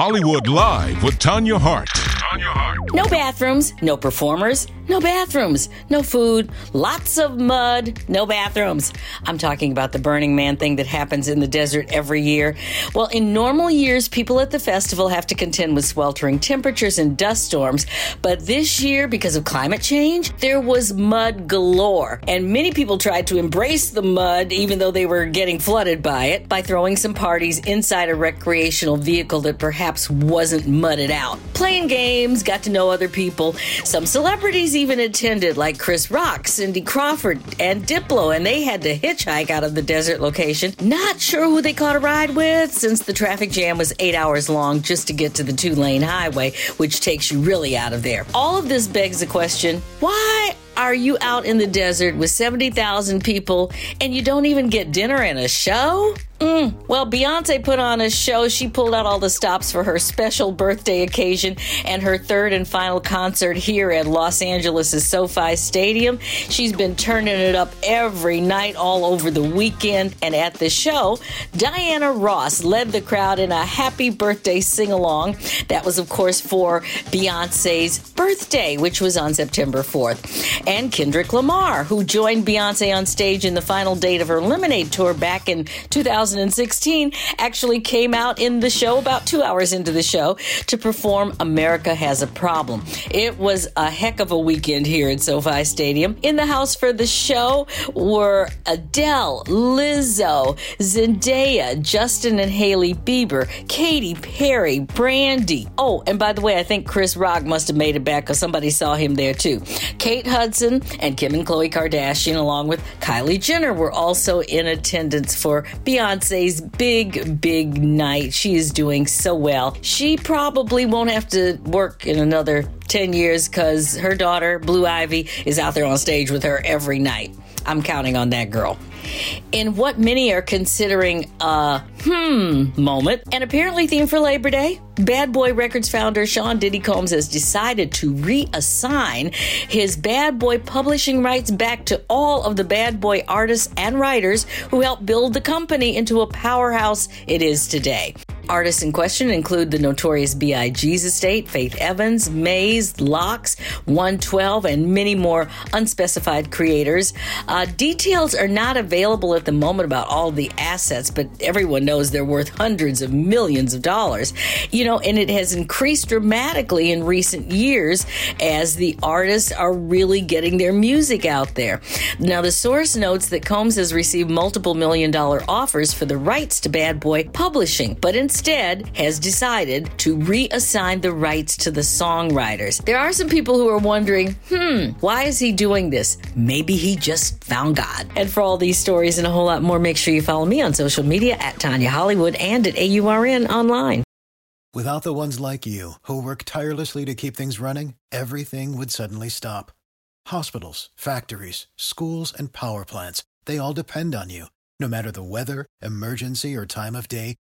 Hollywood Live with Tanya Hart. No bathrooms, no performers, no bathrooms, no food, lots of mud, no bathrooms. I'm talking about the Burning Man thing that happens in the desert every year. Well, in normal years, people at the festival have to contend with sweltering temperatures and dust storms. But this year, because of climate change, there was mud galore. And many people tried to embrace the mud, even though they were getting flooded by it, by throwing some parties inside a recreational vehicle that perhaps wasn't mudded out. Playing games, got to know other people. Some celebrities even attended, like Chris Rock, Cindy Crawford, and Diplo, and they had to hitchhike out of the desert location. Not sure who they caught a ride with, since the traffic jam was 8 hours long just to get to the two-lane highway, which takes you really out of there. All of this begs the question, why are you out in the desert with 70,000 people and you don't even get dinner and a show? Well, Beyoncé put on a show. She pulled out all the stops for her special birthday occasion and her third and final concert here at Los Angeles' SoFi Stadium. She's been turning it up every night all over the weekend. And at the show, Diana Ross led the crowd in a happy birthday sing-along. That was, of course, for Beyoncé's birthday, which was on September 4th. And Kendrick Lamar, who joined Beyoncé on stage in the final date of her Lemonade tour back in 2016, actually came out in the show about 2 hours into the show to perform America Has a Problem. It was a heck of a weekend here at SoFi Stadium. In the house for the show were Adele, Lizzo, Zendaya, Justin and Hailey Bieber, Katie Perry, Brandi. Oh, and by the way, I think Chris Rock must have made it back because somebody saw him there too. Kate Hudson and Kim and Khloe Kardashian, along with Kylie Jenner, were also in attendance for Beyonce's big night. She is doing so well. She probably won't have to work in another 10 years because her daughter, Blue Ivy, is out there on stage with her every night. I'm counting on that girl. In what many are considering a moment, and apparently theme for Labor Day, Bad Boy Records founder Sean Diddy Combs has decided to reassign his Bad Boy publishing rights back to all of the Bad Boy artists and writers who helped build the company into a powerhouse it is today. Artists in question include the Notorious B.I.G.'s estate, Faith Evans, Maze, Lox, 112, and many more unspecified creators. Details are not available at the moment about all the assets, but everyone knows they're worth hundreds of millions of dollars. You know, and it has increased dramatically in recent years as the artists are really getting their music out there. Now, the source notes that Combs has received multiple $1 million offers for the rights to Bad Boy publishing, but instead has decided to reassign the rights to the songwriters. There are some people who are wondering, why is he doing this? Maybe he just found God. And for all these stories and a whole lot more, make sure you follow me on social media at Tanya Hollywood and at AURN online. Without the ones like you who work tirelessly to keep things running, everything would suddenly stop. Hospitals, factories, schools, and power plants, they all depend on you. No matter the weather, emergency, or time of day,